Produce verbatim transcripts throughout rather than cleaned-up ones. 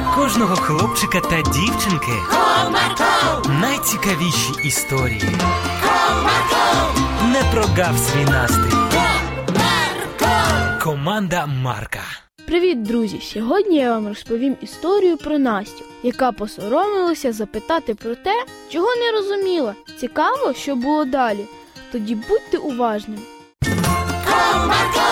для кожного хлопчика та дівчинки. Комарко! Найцікавіші історії. Комарко! Не прогав свій настрій. Комарко! Команда Марка. Привіт, друзі! Сьогодні я вам розповім історію про Настю, яка посоромилася запитати про те, чого не розуміла. Цікаво, що було далі. Тоді будьте уважними. Комарко!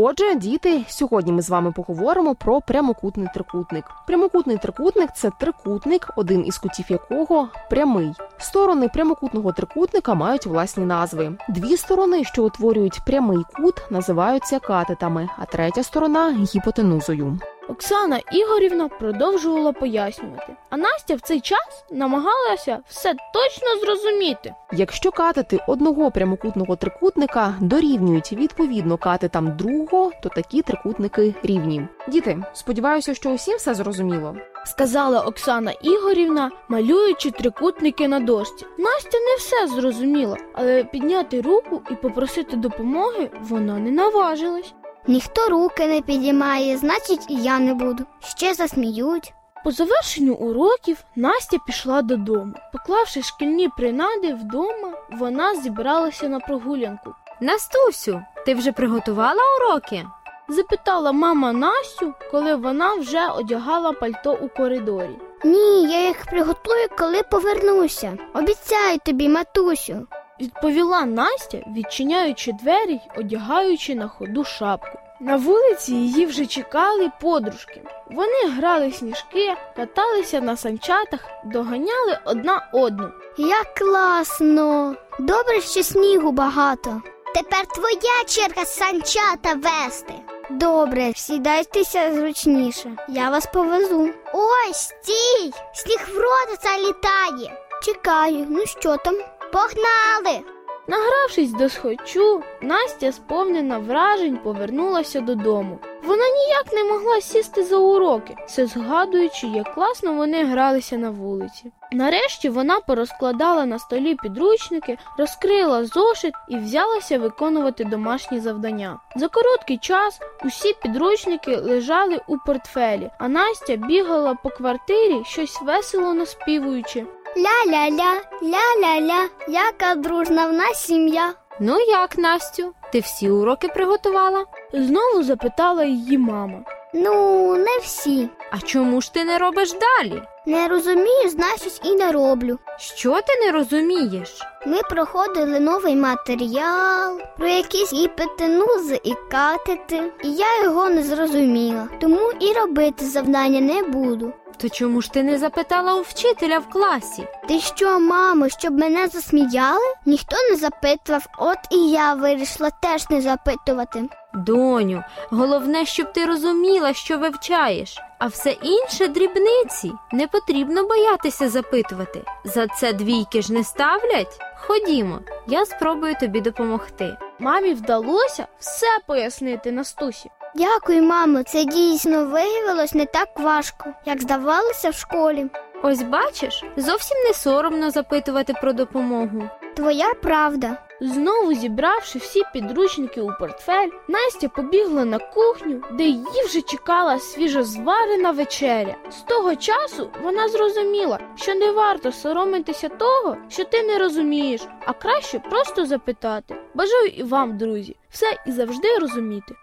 Отже, діти, сьогодні ми з вами поговоримо про прямокутний трикутник. Прямокутний трикутник – це трикутник, один із кутів якого прямий. Сторони прямокутного трикутника мають власні назви. Дві сторони, що утворюють прямий кут, називаються катетами, а третя сторона – гіпотенузою. Оксана Ігорівна продовжувала пояснювати, а Настя в цей час намагалася все точно зрозуміти. Якщо катети одного прямокутного трикутника дорівнюють відповідно катетам другого, то такі трикутники рівні. Діти, сподіваюся, що усім все зрозуміло? Сказала Оксана Ігорівна, малюючи трикутники на дошці. Настя не все зрозуміла, але підняти руку і попросити допомоги вона не наважилась. Ніхто руки не підіймає, значить і я не буду. Ще засміють. По завершенню уроків Настя пішла додому. Поклавши шкільні принади вдома, вона зібралася на прогулянку. Настусю, ти вже приготувала уроки? Запитала мама Настю, коли вона вже одягала пальто у коридорі. Ні, я їх приготую, коли повернуся. Обіцяю тобі, матусю. Відповіла Настя, відчиняючи двері й одягаючи на ходу шапку. На вулиці її вже чекали подружки. Вони грали сніжки, каталися на санчатах, доганяли одна одну. Як класно! Добре, що снігу багато. Тепер твоя черга санчата вести. Добре, сідайтеся зручніше. Я вас повезу. Ой, стій! Сніг в рота залітає. Чекаю, ну що там? Погнали! Награвшись до схочу, Настя, сповнена вражень, повернулася додому. Вона ніяк не могла сісти за уроки, все згадуючи, як класно вони гралися на вулиці. Нарешті вона порозкладала на столі підручники, розкрила зошит і взялася виконувати домашні завдання. За короткий час усі підручники лежали у портфелі, а Настя бігала по квартирі, щось весело наспівуючи. Ля-ля-ля, ля-ля-ля, яка дружна в нас сім'я. Ну як, Настю, ти всі уроки приготувала? Знову запитала її мама. Ну, не всі. А чому ж ти не робиш далі? Не розумію, значить і не роблю. Що ти не розумієш? Ми проходили новий матеріал, про якісь гіпотенузи і катети, і я його не зрозуміла, тому і робити завдання не буду. То чому ж ти не запитала у вчителя в класі? Ти що, мамо, щоб мене засміяли? Ніхто не запитував, от і я вирішила теж не запитувати. Доню, головне, щоб ти розуміла, що вивчаєш, а все інше дрібниці. Не потрібно боятися запитувати. За це двійки ж не ставлять? Ходімо, я спробую тобі допомогти. Мамі вдалося все пояснити Настусі. Дякую, мамо, це дійсно виявилось не так важко, як здавалося в школі. Ось бачиш, зовсім не соромно запитувати про допомогу. Твоя правда. Знову зібравши всі підручники у портфель, Настя побігла на кухню, де її вже чекала свіжозварена вечеря. З того часу вона зрозуміла, що не варто соромитися того, що ти не розумієш, а краще просто запитати. Бажаю і вам, друзі, все і завжди розуміти.